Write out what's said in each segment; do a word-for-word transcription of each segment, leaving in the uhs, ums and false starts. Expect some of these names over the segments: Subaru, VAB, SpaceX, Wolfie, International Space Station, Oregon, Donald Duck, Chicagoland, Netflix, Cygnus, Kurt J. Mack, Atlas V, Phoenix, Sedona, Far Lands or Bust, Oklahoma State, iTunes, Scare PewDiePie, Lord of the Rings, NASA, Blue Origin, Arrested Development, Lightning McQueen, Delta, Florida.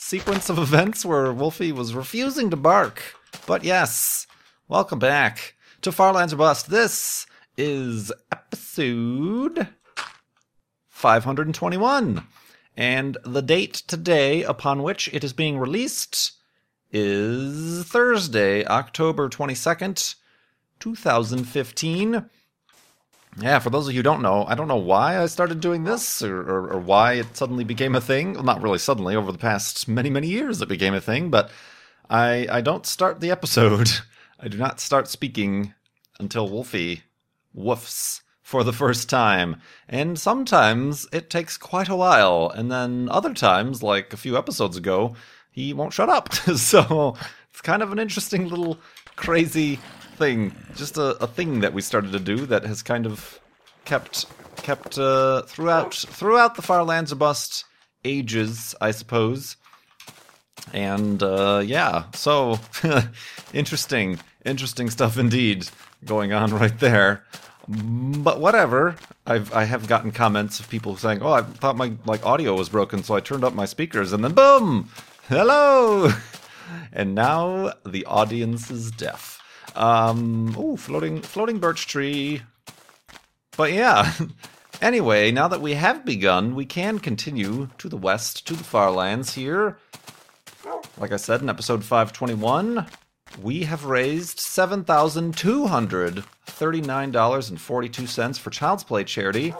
sequence of events where Wolfie was refusing to bark? But yes, welcome back to Far Lands or Bust. This is episode five hundred twenty-one, and the date today upon which it is being released is Thursday, October twenty-second, twenty fifteen. Yeah, for those of you who don't know, I don't know why I started doing this, or, or, or why it suddenly became a thing. Well, not really suddenly, over the past many, many years it became a thing, but I, I don't start the episode. I do not start speaking until Wolfie woofs for the first time. And sometimes it takes quite a while, and then other times, like a few episodes ago, he won't shut up. So it's kind of an interesting little crazy thing, just a, a thing that we started to do that has kind of kept kept uh, throughout throughout the Far Lands or Bust ages, I suppose. And uh, yeah, so interesting, interesting stuff indeed going on right there. But whatever, I've I have gotten comments of people saying, "Oh, I thought my like audio was broken, so I turned up my speakers, and then boom, hello," and now the audience is deaf. Um, oh, floating, floating birch tree. But yeah, anyway, now that we have begun, we can continue to the west, to the Far Lands here. Like I said, in episode five twenty-one, we have raised seven thousand two hundred thirty-nine dollars and forty-two cents for Child's Play charity.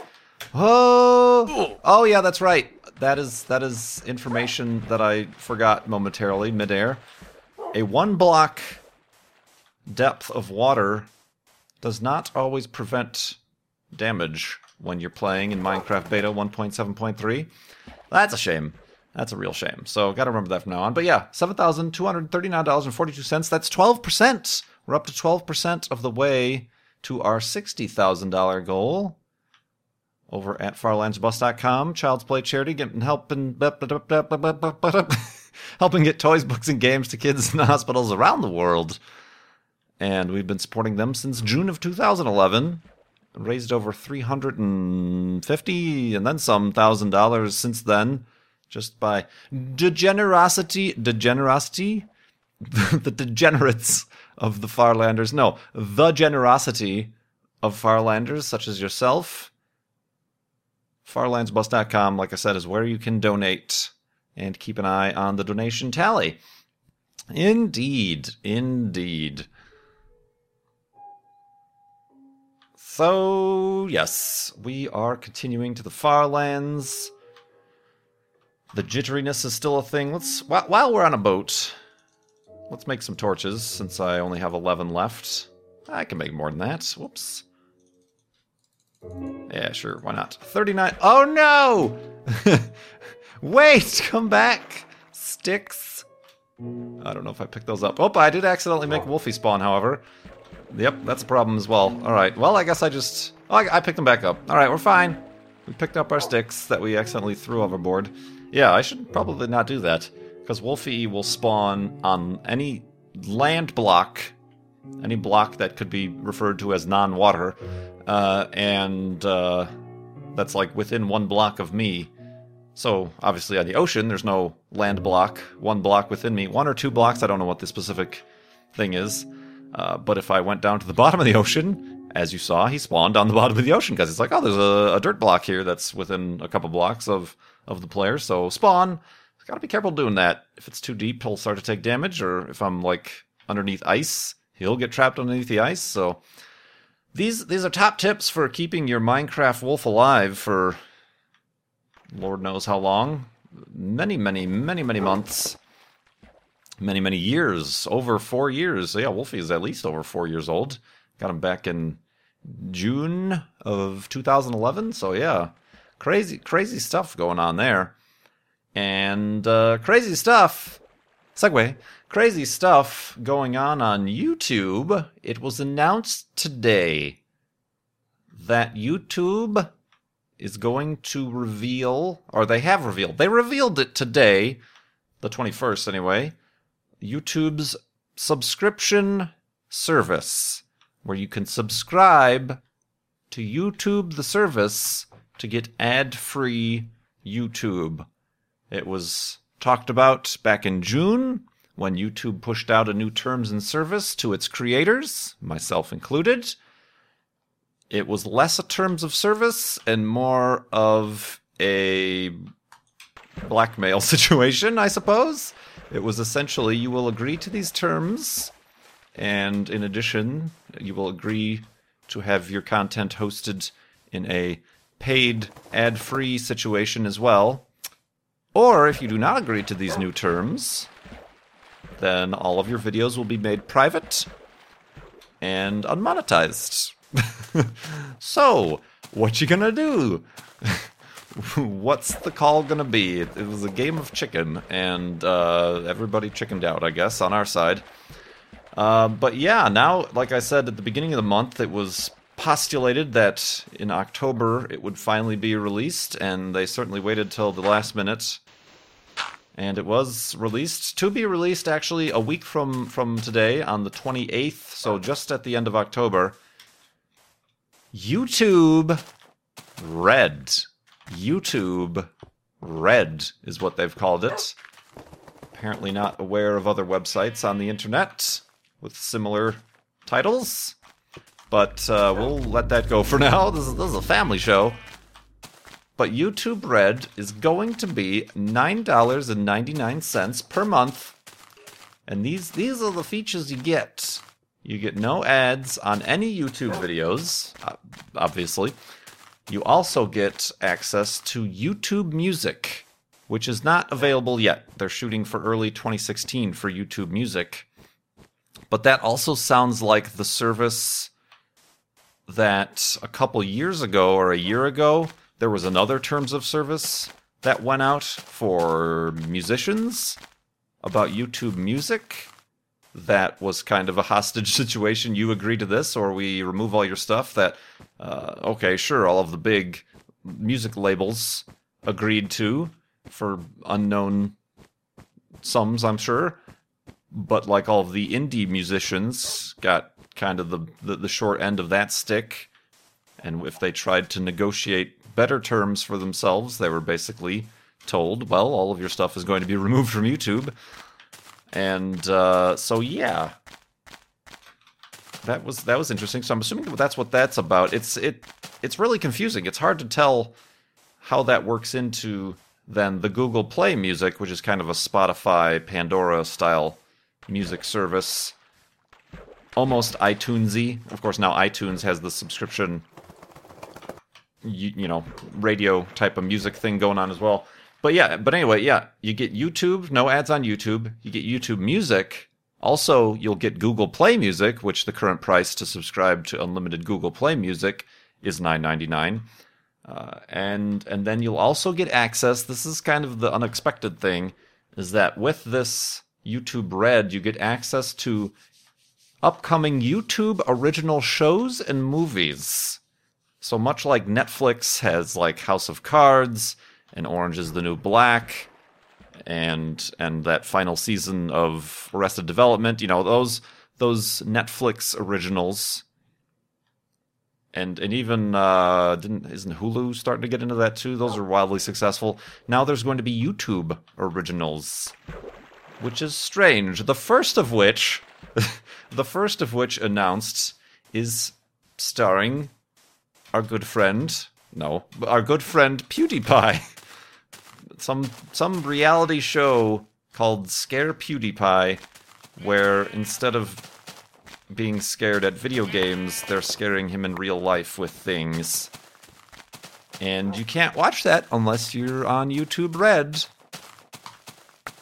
Oh, oh yeah, that's right. That is, that is information that I forgot momentarily, midair. A one block depth of water does not always prevent damage when you're playing in Minecraft Beta one point seven point three. That's a shame. That's a real shame. So gotta remember that from now on. But yeah, seven thousand two hundred thirty-nine dollars and forty-two cents. That's twelve percent. We're up to twelve percent of the way to our sixty thousand dollars goal over at Far Lands Bus dot com. Child's Play charity, getting helping helping get toys, books, and games to kids in hospitals around the world. And we've been supporting them since June of two thousand eleven. Raised over three hundred fifty and then some thousand dollars since then. Just by degenerosity, degenerosity? the degenerates of the Farlanders. No, the generosity of Farlanders, such as yourself. Far Lands Bus dot com, like I said, is where you can donate. And keep an eye on the donation tally. Indeed, indeed. So, yes, we are continuing to the Far Lands. The jitteriness is still a thing. Let's, while we're on a boat, let's make some torches, since I only have eleven left. I can make more than that. Whoops. Yeah, sure, why not? thirty-nine. Oh, no! Wait, come back! Sticks. I don't know if I picked those up. Oh, I did accidentally make Wolfie spawn, however. Yep, that's a problem as well. Alright, well, I guess I just... Oh, I, I picked them back up. Alright, we're fine. We picked up our sticks that we accidentally threw overboard. Yeah, I should probably not do that, because Wolfie will spawn on any land block, any block that could be referred to as non-water, uh, and uh, that's like within one block of me. So, obviously on the ocean, there's no land block, one block within me. One or two blocks, I don't know what the specific thing is. Uh, but if I went down to the bottom of the ocean, as you saw, he spawned on the bottom of the ocean, because it's like, oh, there's a, a dirt block here that's within a couple blocks of, of the player, so spawn. Gotta be careful doing that. If it's too deep, he'll start to take damage, or if I'm, like, underneath ice, he'll get trapped underneath the ice, so... These, these are top tips for keeping your Minecraft wolf alive for... Lord knows how long. Many, many, many, many months. Many, many years. Over four years. So yeah, Wolfie is at least over four years old. Got him back in June of two thousand eleven. So yeah, crazy, crazy stuff going on there. And uh, crazy stuff. Segue. Crazy stuff going on on YouTube. It was announced today that YouTube is going to reveal, or they have revealed, they revealed it today, the twenty-first anyway, YouTube's subscription service, where you can subscribe to YouTube, the service, to get ad-free YouTube. It was talked about back in June when YouTube pushed out a new terms and service to its creators, myself included. It was less a terms of service and more of a blackmail situation, I suppose. It was essentially, you will agree to these terms, and in addition, you will agree to have your content hosted in a paid, ad-free situation as well. Or if you do not agree to these new terms, then all of your videos will be made private and unmonetized. So, what you gonna do? What's the call gonna be? It, it was a game of chicken, and uh, everybody chickened out, I guess, on our side. Uh, but yeah, now, like I said, at the beginning of the month, it was postulated that in October it would finally be released, and they certainly waited till the last minute. And it was released, to be released, actually, a week from, from today, on the twenty-eighth, so just at the end of October. YouTube Red. YouTube Red is what they've called it. Apparently not aware of other websites on the internet with similar titles. But uh, we'll let that go for now. This is, this is a family show. But YouTube Red is going to be nine dollars and ninety-nine cents per month. And these these are the features you get. You get no ads on any YouTube videos, obviously. You also get access to YouTube Music, which is not available yet. They're shooting for early twenty sixteen for YouTube Music. But that also sounds like the service that a couple years ago or a year ago, there was another terms of service that went out for musicians about YouTube Music. That was kind of a hostage situation. You agree to this or we remove all your stuff. That, uh, okay, sure, all of the big music labels agreed to for unknown sums, I'm sure. But like all of the indie musicians got kind of the, the, the short end of that stick. And if they tried to negotiate better terms for themselves, they were basically told, well, all of your stuff is going to be removed from YouTube. And uh, so, yeah, that was that was interesting. So I'm assuming that's what that's about. It's it it's really confusing. It's hard to tell how that works into then the Google Play Music, which is kind of a Spotify, Pandora-style music service, almost iTunesy. Of course, now iTunes has the subscription, you, you know, radio type of music thing going on as well. But yeah, but anyway, yeah, you get YouTube, no ads on YouTube, you get YouTube Music, also you'll get Google Play Music, which the current price to subscribe to unlimited Google Play Music is nine dollars and ninety-nine cents, uh, and and then you'll also get access, this is kind of the unexpected thing, is that with this YouTube Red, you get access to upcoming YouTube original shows and movies. So much like Netflix has like House of Cards, and Orange is the New Black, and and that final season of Arrested Development, you know, those those Netflix originals, and and even uh, didn't isn't Hulu starting to get into that too? Those are wildly successful. Now there's going to be YouTube originals, which is strange. The first of which, the first of which announced is starring our good friend, no, our good friend PewDiePie. Some some reality show called Scare PewDiePie, where instead of being scared at video games, they're scaring him in real life with things. And you can't watch that unless you're on YouTube Red.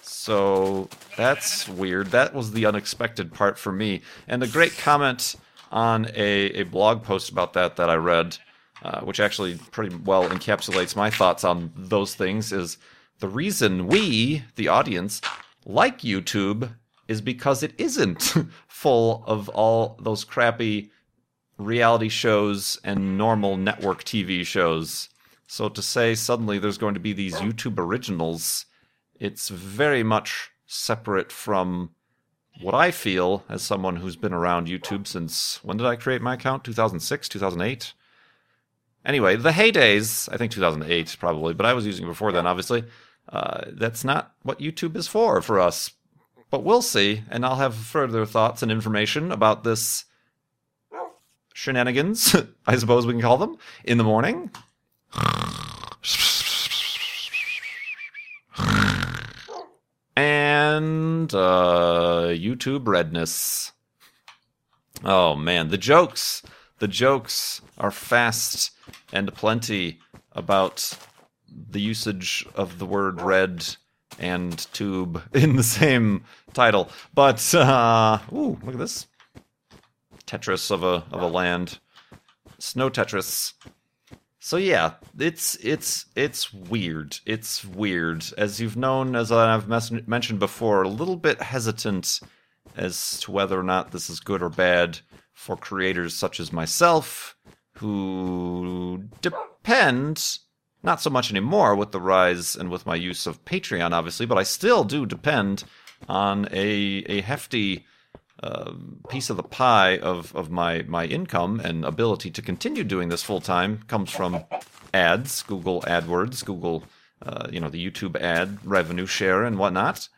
So that's weird. That was the unexpected part for me. And a great comment on a, a blog post about that that I read, Uh, which actually pretty well encapsulates my thoughts on those things, is The reason we, the audience, like YouTube is because it isn't full of all those crappy reality shows and normal network T V shows. So to say suddenly there's going to be these YouTube originals, it's very much separate from what I feel as someone who's been around YouTube since, when did I create my account? two thousand six, two thousand eight? Anyway, the heydays, I think two thousand eight probably, but I was using it before then, obviously. Uh, that's not what YouTube is for, for us. But we'll see, and I'll have further thoughts and information about this shenanigans, I suppose we can call them, in the morning. And uh, YouTube redness. Oh, man, the jokes. The jokes are fast and plenty about the usage of the word red and tube in the same title. But, uh, ooh, look at this. Tetris of a of a land. Snow Tetris. So yeah, it's it's it's weird. It's weird. As you've known, as I've mes- mentioned before, a little bit hesitant as to whether or not this is good or bad for creators such as myself, who depend, not so much anymore with the rise and with my use of Patreon, obviously, but I still do depend on a a hefty uh, piece of the pie of, of my, my income and ability to continue doing this full-time comes from ads, Google AdWords, Google, uh, you know, the YouTube ad revenue share and whatnot.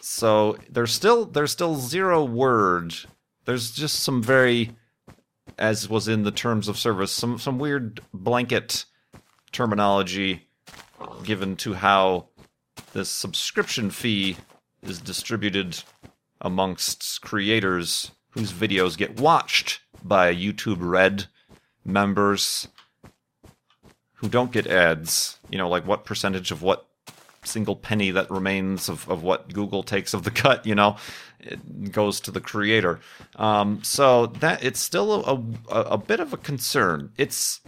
So there's still, there's still zero word. There's just some very, as was in the terms of service, some, some weird blanket terminology given to how this subscription fee is distributed amongst creators whose videos get watched by YouTube Red members who don't get ads. You know, like what percentage of what single penny that remains of, of what Google takes of the cut, you know, it goes to the creator. Um, so that it's still a, a, a bit of a concern. It's...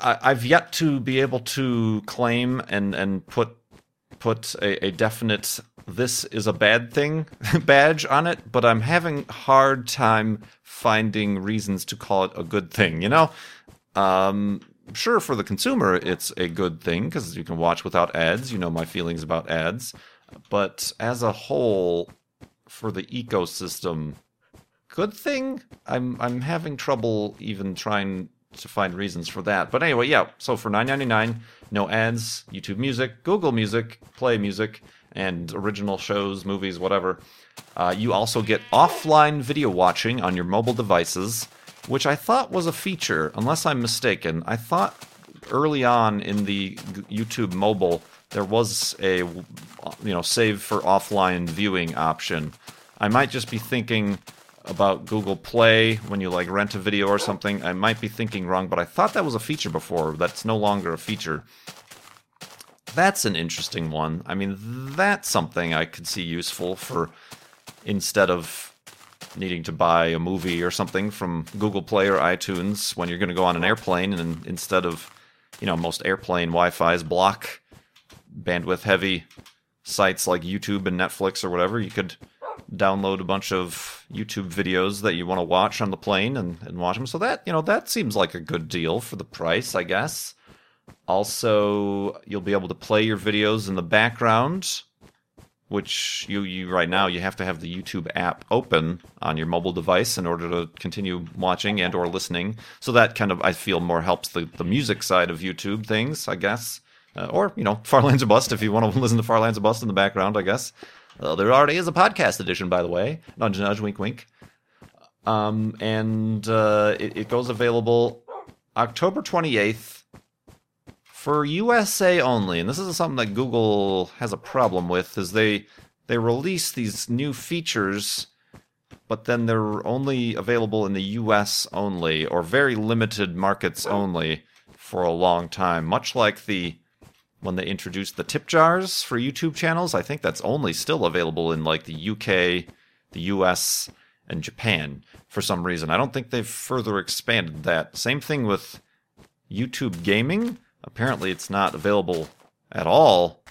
I've yet to be able to claim and, and put put a, a definite this is a bad thing badge on it, but I'm having a hard time finding reasons to call it a good thing, you know? Um, sure, for the consumer, it's a good thing, because you can watch without ads. You know my feelings about ads. But as a whole, for the ecosystem, good thing? I'm I'm having trouble even trying to find reasons for that. But anyway, yeah, so for nine ninety-nine, no ads, YouTube Music, Google Music, Play Music, and original shows, movies, whatever. Uh, you also get offline video watching on your mobile devices, which I thought was a feature, unless I'm mistaken. I thought early on in the YouTube mobile, there was a, you know, save for offline viewing option. I might just be thinking about Google Play when you like rent a video or something. I might be thinking wrong, but I thought that was a feature before. That's no longer a feature. That's an interesting one. I mean, that's something I could see useful for instead of needing to buy a movie or something from Google Play or iTunes when you're going to go on an airplane, and instead of, you know, most airplane Wi-Fi's block bandwidth heavy sites like YouTube and Netflix or whatever, you could download a bunch of YouTube videos that you want to watch on the plane and, and watch them. So that, you know, that seems like a good deal for the price, I guess. Also, you'll be able to play your videos in the background, which you, you right now, you have to have the YouTube app open on your mobile device in order to continue watching and or listening. So that kind of, I feel, more helps the, the music side of YouTube things, I guess. Uh, or, you know, Far Lands or Bust, if you want to listen to Far Lands or Bust in the background, I guess. Well, there already is a podcast edition, by the way. Nudge, nudge, wink, wink. Um, and uh, it, it goes available October twenty-eighth for U S A only. And this is something that Google has a problem with, is they they release these new features, but then they're only available in the U S only, or very limited markets only, for a long time. Much like the... when they introduced the tip jars for YouTube channels, I think that's only still available in like the U K, the U S, and Japan for some reason. I don't think they've further expanded that. Same thing with YouTube gaming. Apparently it's not available at all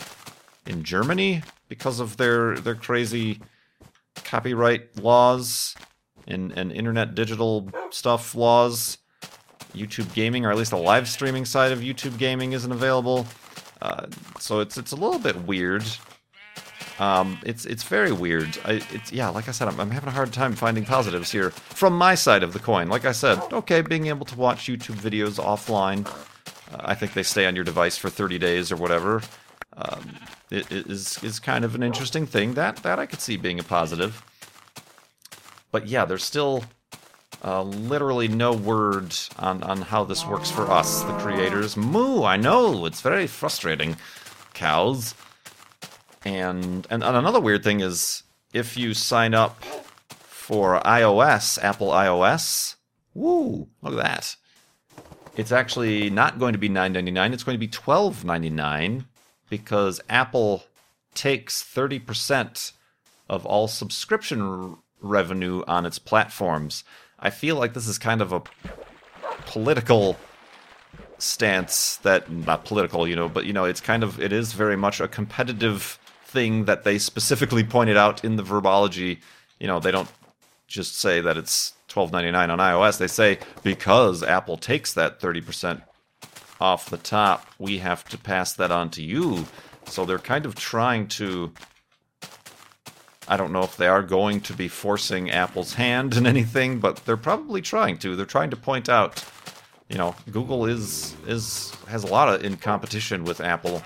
in Germany because of their their crazy copyright laws and, and internet digital stuff laws. YouTube gaming, or at least the live streaming side of YouTube gaming, isn't available. Uh, so it's it's a little bit weird. Um, it's it's very weird. I, it's yeah, like I said, I'm, I'm having a hard time finding positives here from my side of the coin. Like I said, okay, being able to watch YouTube videos offline, uh, I think they stay on your device for thirty days or whatever, um, it, it is is kind of an interesting thing that that I could see being a positive. But yeah, there's still uh, literally no word on on how this works for us, the creators. Moo! I know it's very frustrating, cows. And, and and another weird thing is, if you sign up for iOS, Apple iOS, woo, look at that. It's actually not going to be nine ninety-nine, it's going to be twelve ninety-nine, because Apple takes thirty percent of all subscription r- revenue on its platforms. I feel like this is kind of a political stance that, not political, you know, but, you know, it's kind of, it is very much a competitive thing that they specifically pointed out in the verbology. You know, they don't just say that it's twelve ninety-nine on iOS. They say, because Apple takes that thirty percent off the top, we have to pass that on to you. So they're kind of trying to, I don't know if they are going to be forcing Apple's hand in anything, but they're probably trying to. They're trying to point out, you know, Google is is has a lot of in competition with Apple.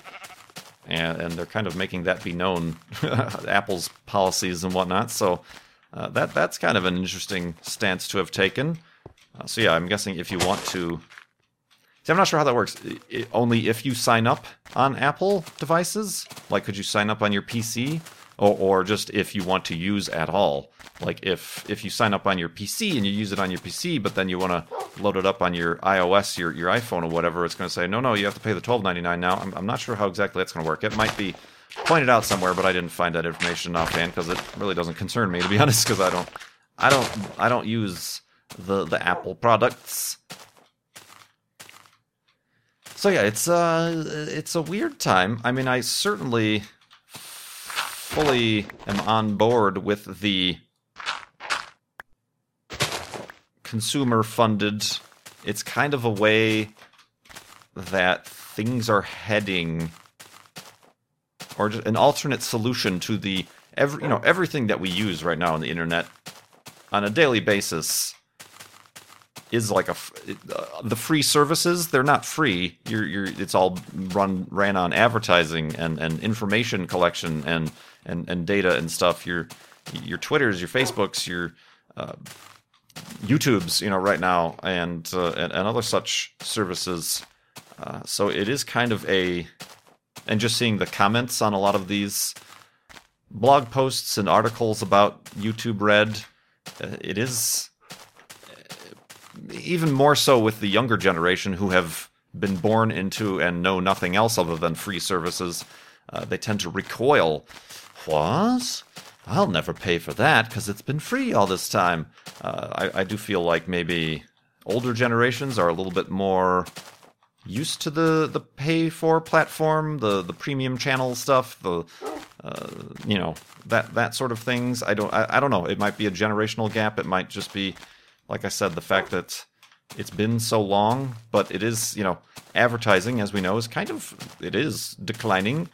And, and they're kind of making that be known, Apple's policies and whatnot. So uh, that that's kind of an interesting stance to have taken. Uh, so yeah, I'm guessing if you want to... See, I'm not sure how that works. It, it, only if you sign up on Apple devices? Like, could you sign up on your P C? Or, or just if you want to use at all? Like, if, if you sign up on your P C and you use it on your P C, but then you want to load it up on your iOS, your your iPhone or whatever, it's going to say, no, no, you have to pay the twelve ninety-nine now. I'm, I'm not sure how exactly that's going to work. It might be pointed out somewhere, but I didn't find that information offhand because it really doesn't concern me, to be honest, because I don't, I don't, I don't use the, the Apple products. So yeah, it's uh, it's a weird time. I mean, I certainly fully am on board with the consumer funded. It's kind of a way that things are heading, or an alternate solution to the every you know everything that we use right now on the internet on a daily basis is like a uh, the free services. They're not free. You're you're it's all run ran on advertising and and information collection and and and data and stuff. Your your Twitters, your Facebooks, your uh, YouTubes, you know, right now, and uh, and, and other such services. Uh, so it is kind of a, and just seeing the comments on a lot of these blog posts and articles about YouTube Red, uh, it is even more so with the younger generation who have been born into and know nothing else other than free services. Uh, they tend to recoil. What? I'll never pay for that because it's been free all this time. Uh, I, I do feel like maybe older generations are a little bit more used to the, the pay-for platform, the, the premium channel stuff, the uh, you know that that sort of things. I don't I, I don't know. It might be a generational gap. It might just be, like I said, the fact that it's been so long. But it is, you know, advertising, as we know, is kind of it is declining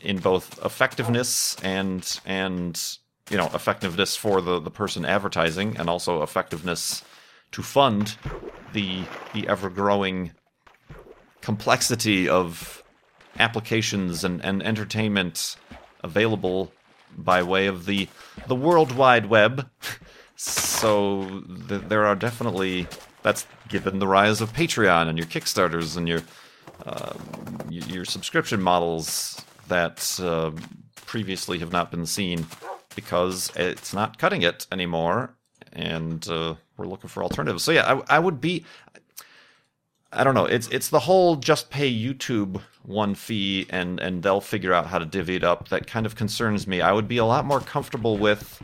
in both effectiveness and and you know effectiveness for the, the person advertising, and also effectiveness to fund the the ever growing complexity of applications and, and entertainment available by way of the the World Wide Web. So th- there are definitely, that's given the rise of Patreon and your Kickstarters and your uh, your subscription models that uh, previously have not been seen, because it's not cutting it anymore, and uh, we're looking for alternatives. So yeah, I, I would be, I don't know, it's it's the whole just pay YouTube one fee and, and they'll figure out how to divvy it up that kind of concerns me. I would be a lot more comfortable with,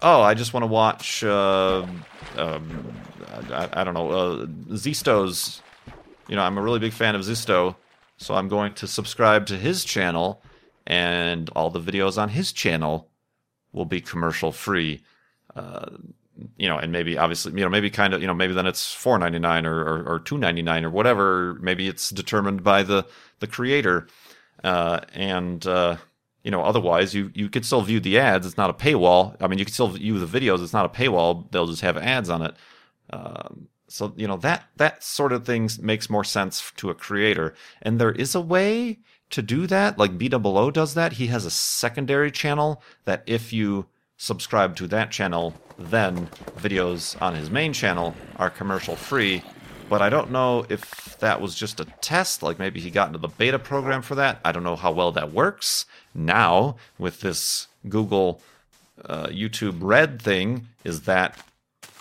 oh, I just want to watch, uh, um, I, I don't know, uh, Zisto's you know, I'm a really big fan of Zisto, so I'm going to subscribe to his channel, and all the videos on his channel will be commercial free. Uh, you know, and maybe obviously, you know, maybe kind of, you know, maybe then it's four ninety-nine or, or, or two ninety-nine or whatever. Maybe it's determined by the, the creator. Uh, and, uh, you know, otherwise you, you could still view the ads. It's not a paywall. I mean, you can still view the videos. It's not a paywall. They'll just have ads on it. Um, so, you know, that, that sort of thing makes more sense to a creator. And there is a way to do that. Like B O O does that. He has a secondary channel that if you subscribe to that channel, then videos on his main channel are commercial free. But I don't know if that was just a test, like maybe he got into the beta program for that. I don't know how well that works now with this Google uh, YouTube Red thing. Is that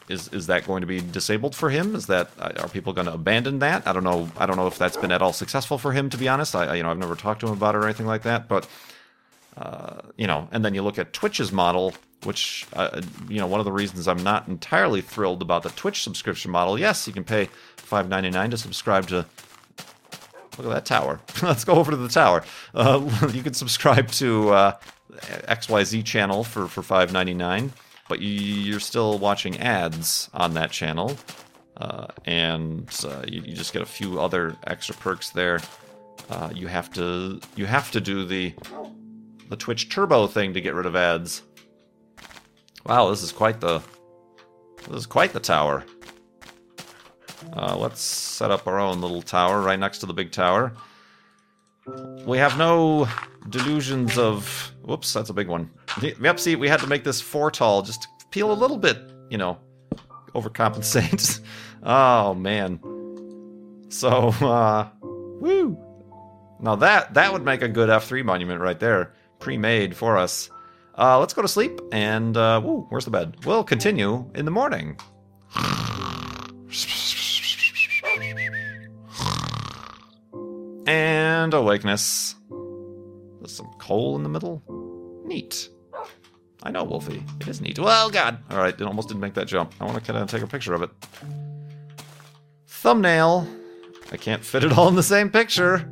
is is that going to be disabled for him? Is that, are people going to abandon that? I don't know. I don't know if that's been at all successful for him, to be honest. I, you know, I've never talked to him about it or anything like that, but uh, you know, and then you look at Twitch's model, which, uh, you know, one of the reasons I'm not entirely thrilled about the Twitch subscription model. Yes, you can pay five ninety-nine to subscribe to... Look at that tower. Let's go over to the tower. Uh, you can subscribe to uh, X Y Z channel for, for five ninety-nine, but you, you're still watching ads on that channel. Uh, and uh, you, you just get a few other extra perks there. Uh, you have to you have to do the... the Twitch Turbo thing to get rid of ads. Wow, this is quite the this is quite the tower. Uh, let's set up our own little tower right next to the big tower. We have no delusions of... Whoops, that's a big one. Yep, see, we had to make this four tall just to peel a little bit, you know, overcompensate. Oh, man. So, uh, woo! Now that, that would make a good F three monument right there. Pre-made for us. Uh, let's go to sleep, and, uh, woo, where's the bed? We'll continue in the morning. And awakeness. There's some coal in the middle. Neat. I know, Wolfie. It is neat. Well, God! Alright, it almost didn't make that jump. I want to kind of take a picture of it. Thumbnail. I can't fit it all in the same picture.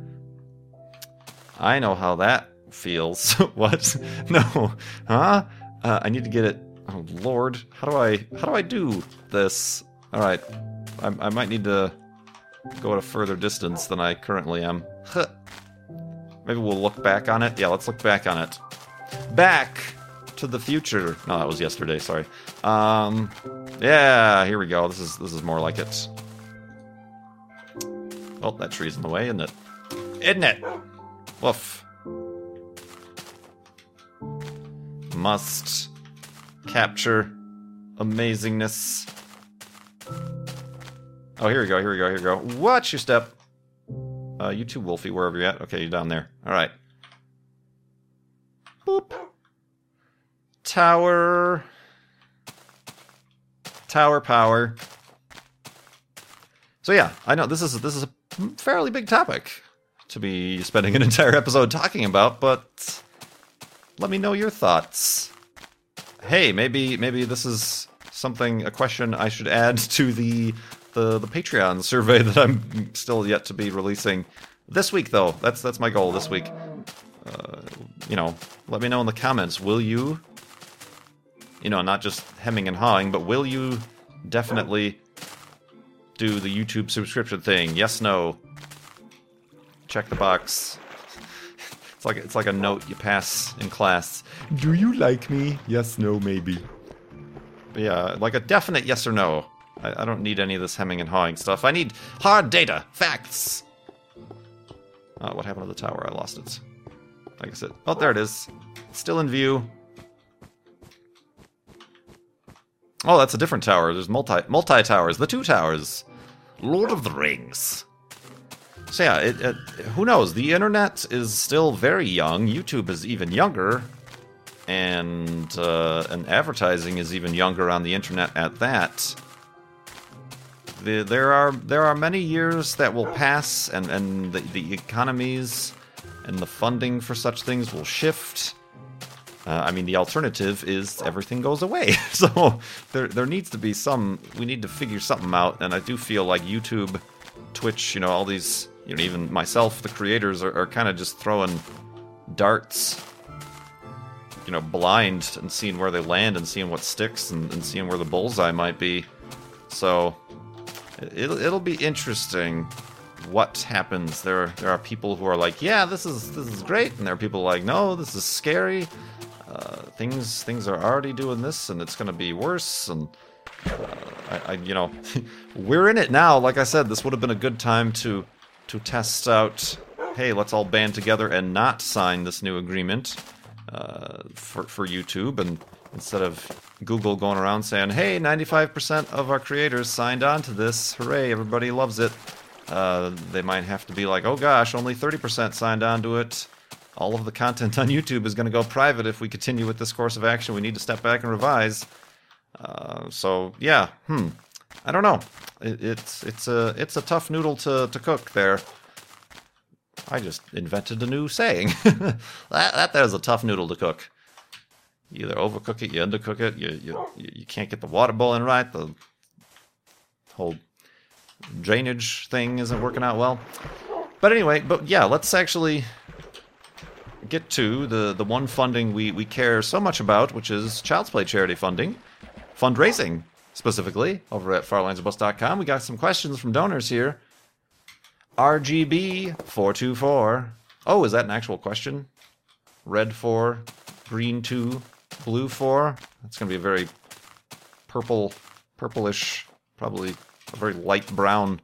I know how that feels. What? No. Huh? Uh, I need to get it. Oh Lord, how do I? How do I do this? All right. I, I might need to go at a further distance than I currently am. Huh. Maybe we'll look back on it. Yeah, let's look back on it. Back to the future. No, that was yesterday. Sorry. Um. Yeah. Here we go. This is this is more like it. Oh, that tree's in the way, isn't it? Isn't it? Woof. Must capture amazingness. Oh, here we go, here we go, here we go. Watch your step. Uh, you too, Wolfie, wherever you're at. Okay, you're down there. All right. Boop. Tower. Tower power. So yeah, I know this is this is a fairly big topic to be spending an entire episode talking about, but let me know your thoughts. Hey, maybe maybe this is something, a question I should add to the the, the Patreon survey that I'm still yet to be releasing this week, though. That's that's my goal this week. Uh, you know, let me know in the comments. Will you, you know, not just hemming and hawing, but will you definitely do the YouTube subscription thing? Yes, no. Check the box. It's like it's like a note you pass in class. Do you like me? Yes, no, maybe. But yeah, like a definite yes or no. I, I don't need any of this hemming and hawing stuff. I need hard data, facts. Uh, what happened to the tower? I lost it. Like I said, oh, there it is. Still in view. Oh, that's a different tower. There's multi multi towers. The two towers. Lord of the Rings. So yeah, it, it, who knows? The internet is still very young. YouTube is even younger, and uh, and advertising is even younger on the internet. At that, the, there are there are many years that will pass, and and the, the economies and the funding for such things will shift. Uh, I mean, the alternative is everything goes away. So there there needs to be some. We need to figure something out, and I do feel like YouTube Twitch, you know, all these, you know, even myself, the creators are, are kind of just throwing darts, you know, blind, and seeing where they land and seeing what sticks and, and seeing where the bullseye might be. So it'll, it'll be interesting what happens. There there are people who are like, yeah, this is this is great, and there are people like, no, this is scary. Uh, things things are already doing this, and it's going to be worse. And uh, I, I, you know, we're in it now. Like I said, this would have been a good time to to test out. Hey, let's all band together and not sign this new agreement uh, for for YouTube. And instead of Google going around saying, hey, ninety-five percent of our creators signed on to this. Hooray, everybody loves it. Uh, they might have to be like, oh gosh, only thirty percent signed on to it. All of the content on YouTube is going to go private if we continue with this course of action. We need to step back and revise. Uh, so, yeah, hmm. I don't know. It, it's it's a it's a tough noodle to, to cook there. I just invented a new saying. that, that that is a tough noodle to cook. You either overcook it, you undercook it, you, you, you can't get the water boiling right, the whole drainage thing isn't working out well. But anyway, but yeah, let's actually get to the, the one funding we, we care so much about, which is Child's Play charity funding, fundraising specifically, over at Far Lands Bus dot com. We got some questions from donors here. R G B four two four. Oh, is that an actual question? Red four, green two, blue four. That's going to be a very purple, purplish, probably a very light brown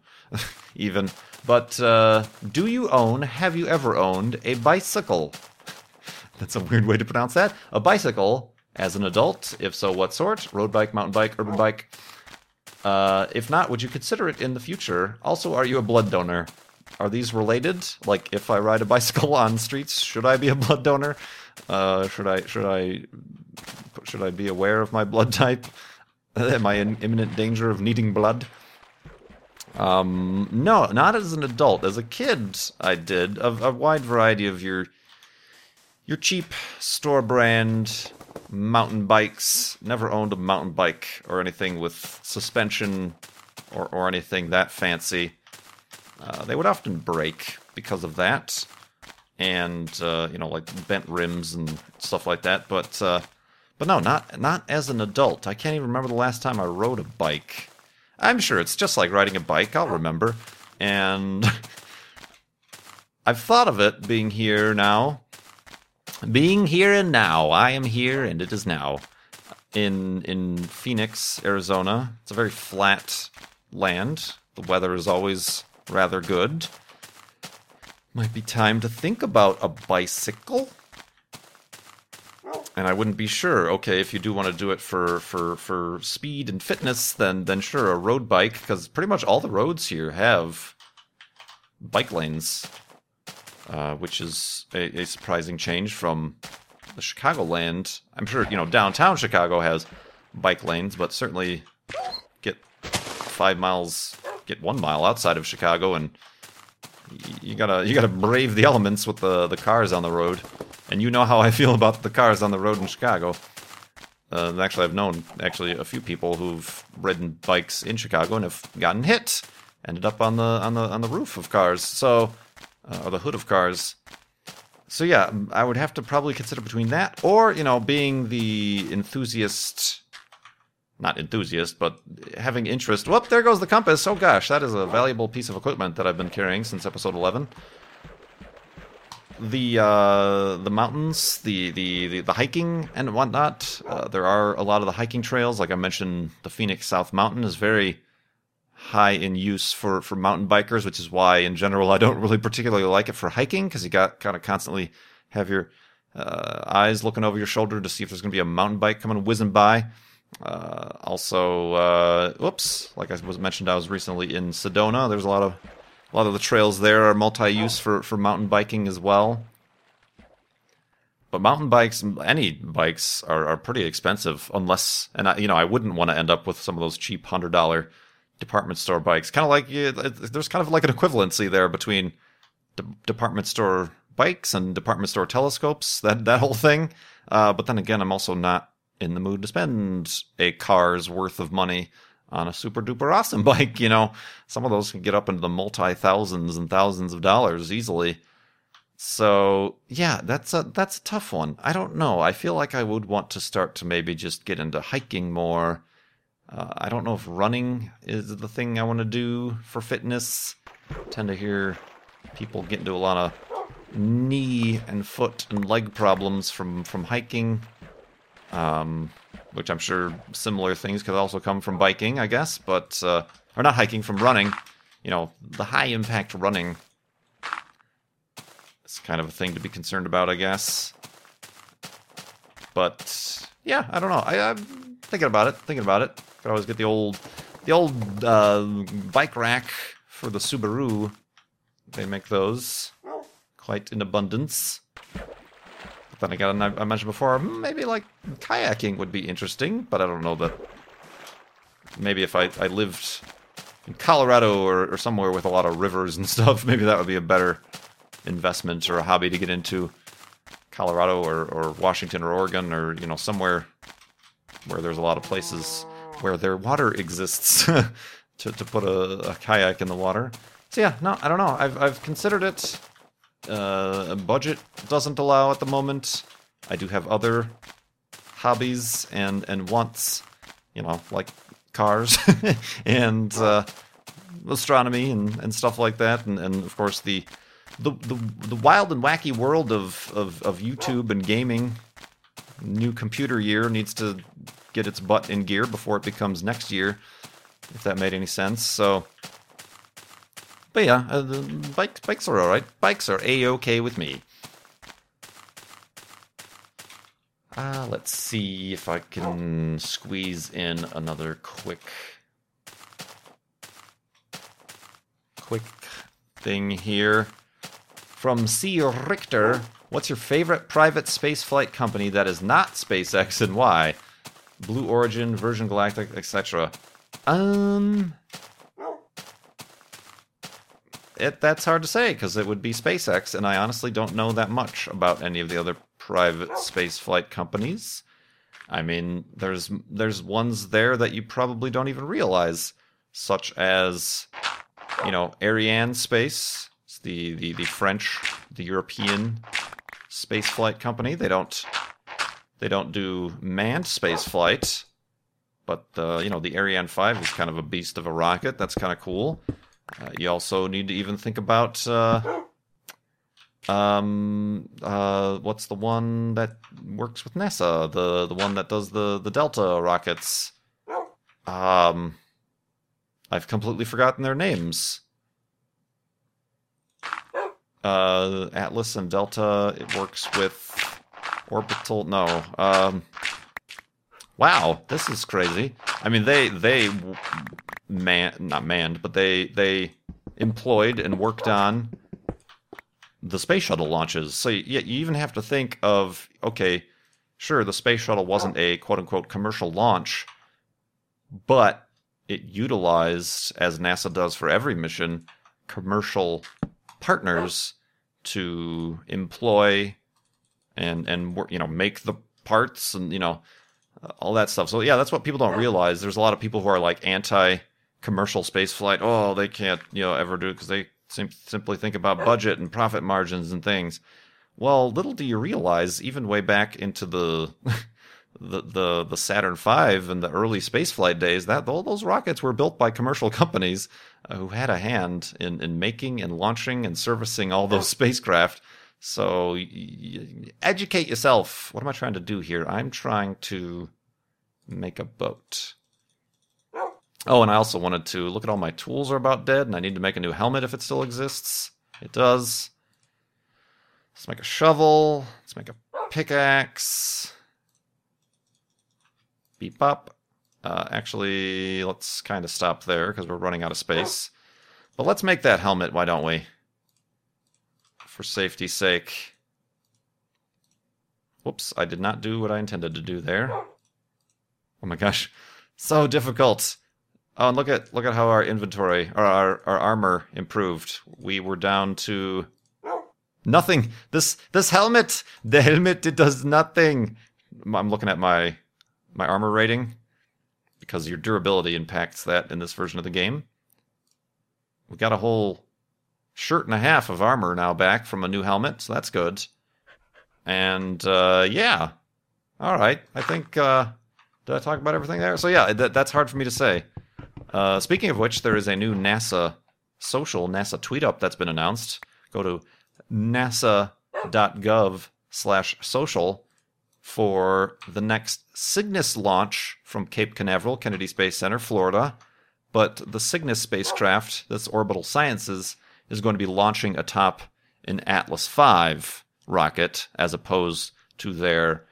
even. But uh, do you own, have you ever owned a bicycle? That's a weird way to pronounce that. A bicycle as an adult? If so, what sort? Road bike, mountain bike, urban bike? Uh, if not, would you consider it in the future? Also, are you a blood donor? Are these related? Like, if I ride a bicycle on streets, should I be a blood donor? Uh, should I should I should I be aware of my blood type? Am I in imminent danger of needing blood? Um, no, not as an adult. As a kid, I did a, a wide variety of your your cheap store brand mountain bikes. Never owned a mountain bike or anything with suspension or or anything that fancy. Uh, they would often break because of that, and uh, you know, like bent rims and stuff like that. But uh, but no, not not as an adult. I can't even remember the last time I rode a bike. I'm sure it's just like riding a bike. I'll remember. And I've thought of it being here now. Being here and now. I am here and it is now. In in Phoenix, Arizona. It's a very flat land. The weather is always rather good. Might be time to think about a bicycle. And I wouldn't be sure. Okay, if you do want to do it for, for, for speed and fitness, then then sure, a road bike, because pretty much all the roads here have bike lanes, uh, which is a, a surprising change from the Chicagoland. I'm sure, you know, downtown Chicago has bike lanes, but certainly get five miles, get one mile outside of Chicago, and you gotta you gotta brave the elements with the the cars on the road. And you know how I feel about the cars on the road in Chicago. Uh, actually, I've known actually a few people who've ridden bikes in Chicago and have gotten hit, ended up on the on the on the roof of cars, so uh, or the hood of cars. So yeah, I would have to probably consider between that or, you know, being the enthusiast, not enthusiast, but having interest. Whoop! There goes the compass. Oh gosh, that is a valuable piece of equipment that I've been carrying since episode eleven. The uh, the mountains, the, the, the, the hiking and whatnot. Uh, there are a lot of the hiking trails. Like I mentioned, the Phoenix South Mountain is very high in use for, for mountain bikers, which is why, in general, I don't really particularly like it for hiking, because you got kind of constantly have your uh, eyes looking over your shoulder to see if there's going to be a mountain bike coming whizzing by. Uh, also, uh, oops, like I was mentioned, I was recently in Sedona. There's a lot of A lot of the trails there are multi-use for, for mountain biking as well. But mountain bikes, any bikes, are, are pretty expensive. Unless, and I, you know, I wouldn't want to end up with some of those cheap one hundred dollars department store bikes. Kind of like, yeah, there's kind of like an equivalency there between de- department store bikes and department store telescopes, that, that whole thing. Uh, but then again, I'm also not in the mood to spend a car's worth of money on a super duper awesome bike. You know, some of those can get up into the multi thousands and thousands of dollars easily. So yeah, that's a, that's a tough one. I don't know. I feel like I would want to start to maybe just get into hiking more. Uh, I don't know if running is the thing I want to do for fitness. I tend to hear people get into a lot of knee and foot and leg problems from, from hiking. Um, which I'm sure similar things could also come from biking, I guess, but, uh, or not hiking, from running, you know, the high impact running. It's kind of a thing to be concerned about, I guess. But yeah, I don't know. I, I'm thinking about it, thinking about it. Could always get the old, the old, uh, bike rack for the Subaru. They make those quite in abundance. Then again, I mentioned before, maybe like kayaking would be interesting, but I don't know that. Maybe if I, I lived in Colorado or, or somewhere with a lot of rivers and stuff, maybe that would be a better investment or a hobby to get into. Colorado or, or Washington or Oregon or, you know, somewhere where there's a lot of places where their water exists to, to put a, a kayak in the water. So yeah, no, I don't know. I've I've considered it. Uh, budget doesn't allow at the moment. I do have other hobbies and, and wants, you know, like cars and uh, astronomy and, and stuff like that. And, and of course, the, the the the wild and wacky world of, of, of YouTube and gaming. New computer year needs to get its butt in gear before it becomes next year, if that made any sense. So... But yeah, uh, the bikes, bikes are alright. Bikes are A-okay with me. Uh, let's see if I can squeeze in another quick... Quick thing here. From C. Richter, what's your favorite private spaceflight company that is not SpaceX and why? Blue Origin, Virgin Galactic, et cetera. Um... It, that's hard to say, because it would be SpaceX, and I honestly don't know that much about any of the other private spaceflight companies. I mean, there's there's ones there that you probably don't even realize, such as, you know, Ariane Space, it's the, the, the French, the European spaceflight company. They don't they don't do manned spaceflight, but uh, you know, the Ariane five is kind of a beast of a rocket. That's kind of cool. Uh, you also need to even think about, uh, um, uh, what's the one that works with NASA? The the one that does the, the Delta rockets. Um, I've completely forgotten their names. Uh, Atlas and Delta, it works with Orbital, no, um... Wow, this is crazy. I mean, they they man not manned, but they they employed and worked on the space shuttle launches. So yeah, you even have to think of, okay, sure, the space shuttle wasn't a quote unquote commercial launch, but it utilized, as NASA does for every mission, commercial partners to employ and and you know make the parts and you know. All that stuff. So yeah, that's what people don't realize. There's a lot of people who are like anti-commercial spaceflight. Oh, they can't, you know, ever do it because they sim- simply think about budget and profit margins and things. Well, little do you realize, even way back into the the the, the Saturn five and the early spaceflight days, that all those rockets were built by commercial companies uh, who had a hand in in making and launching and servicing all those spacecraft. So, educate yourself. What am I trying to do here? I'm trying to make a boat. Oh, and I also wanted to look at all my tools are about dead, and I need to make a new helmet if it still exists. It does. Let's make a shovel. Let's make a pickaxe. Beep bop. Uh, actually, let's kind of stop there because we're running out of space. But let's make that helmet, why don't we? For safety's sake. Whoops, I did not do what I intended to do there. Oh my gosh. So difficult. Oh, and look at look at how our inventory or our, our armor improved. We were down to nothing. This this helmet! The helmet, it does nothing. I'm looking at my my armor rating. because your durability impacts that in this version of the game. We got a whole shirt and a half of armor now back from a new helmet, so that's good. And, uh, yeah. All right. I think, uh, did I talk about everything there? So, yeah, that, that's hard for me to say. Uh, speaking of which, there is a new NASA social, NASA tweet-up that's been announced. Go to nasa.gov slash social for the next Cygnus launch from Cape Canaveral, Kennedy Space Center, Florida. But the Cygnus spacecraft, that's Orbital Sciences, is going to be launching atop an Atlas five rocket, as opposed to their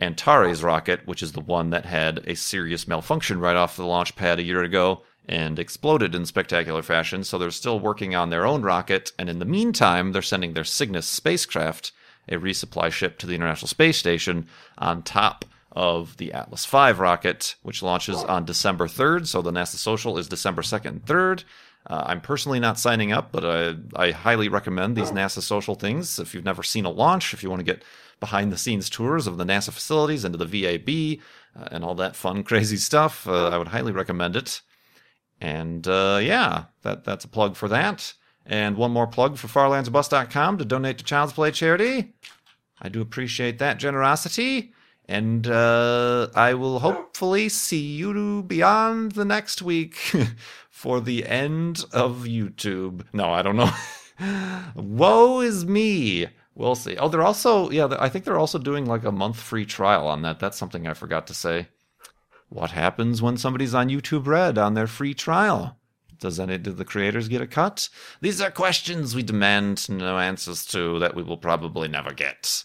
Antares rocket, which is the one that had a serious malfunction right off the launch pad a year ago and exploded in spectacular fashion. So they're still working on their own rocket, and in the meantime, they're sending their Cygnus spacecraft, a resupply ship to the International Space Station, on top of the Atlas five rocket, which launches on December third. So the NASA Social is December second and third. Uh, I'm personally not signing up, but I, I highly recommend these NASA Social things. If you've never seen a launch, if you want to get behind-the-scenes tours of the NASA facilities into the V A B uh, and all that fun, crazy stuff, uh, I would highly recommend it. And, uh, yeah, that that's a plug for that. And one more plug for Far Lands Bus dot com to donate to Child's Play Charity. I do appreciate that generosity. And uh, I will hopefully see you beyond the next week for the end of YouTube. No, I don't know. Woe is me. We'll see. Oh, they're also, yeah, I think they're also doing like a month free trial on that. That's something I forgot to say. What happens when somebody's on YouTube Red on their free trial? Does any do the creators get a cut? These are questions we demand no answers to that we will probably never get.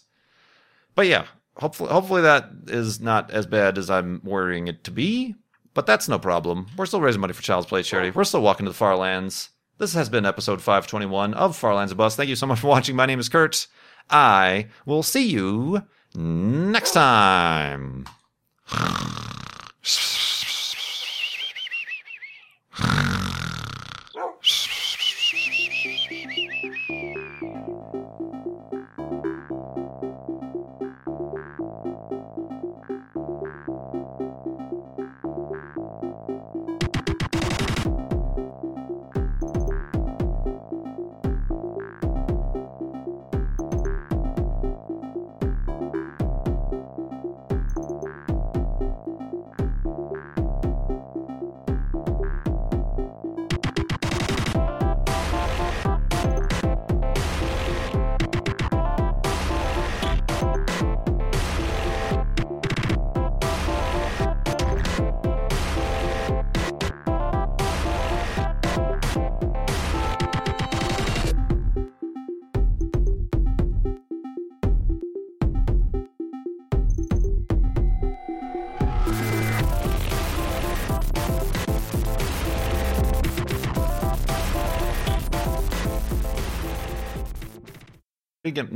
But yeah. Hopefully, hopefully that is not as bad as I'm worrying it to be, but that's no problem. We're still raising money for Child's Play Charity. We're still walking to the Far Lands. This has been episode five twenty-one of Far Lands or Bust. Thank you so much for watching. My name is Kurt. I will see you next time.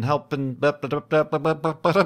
Helping.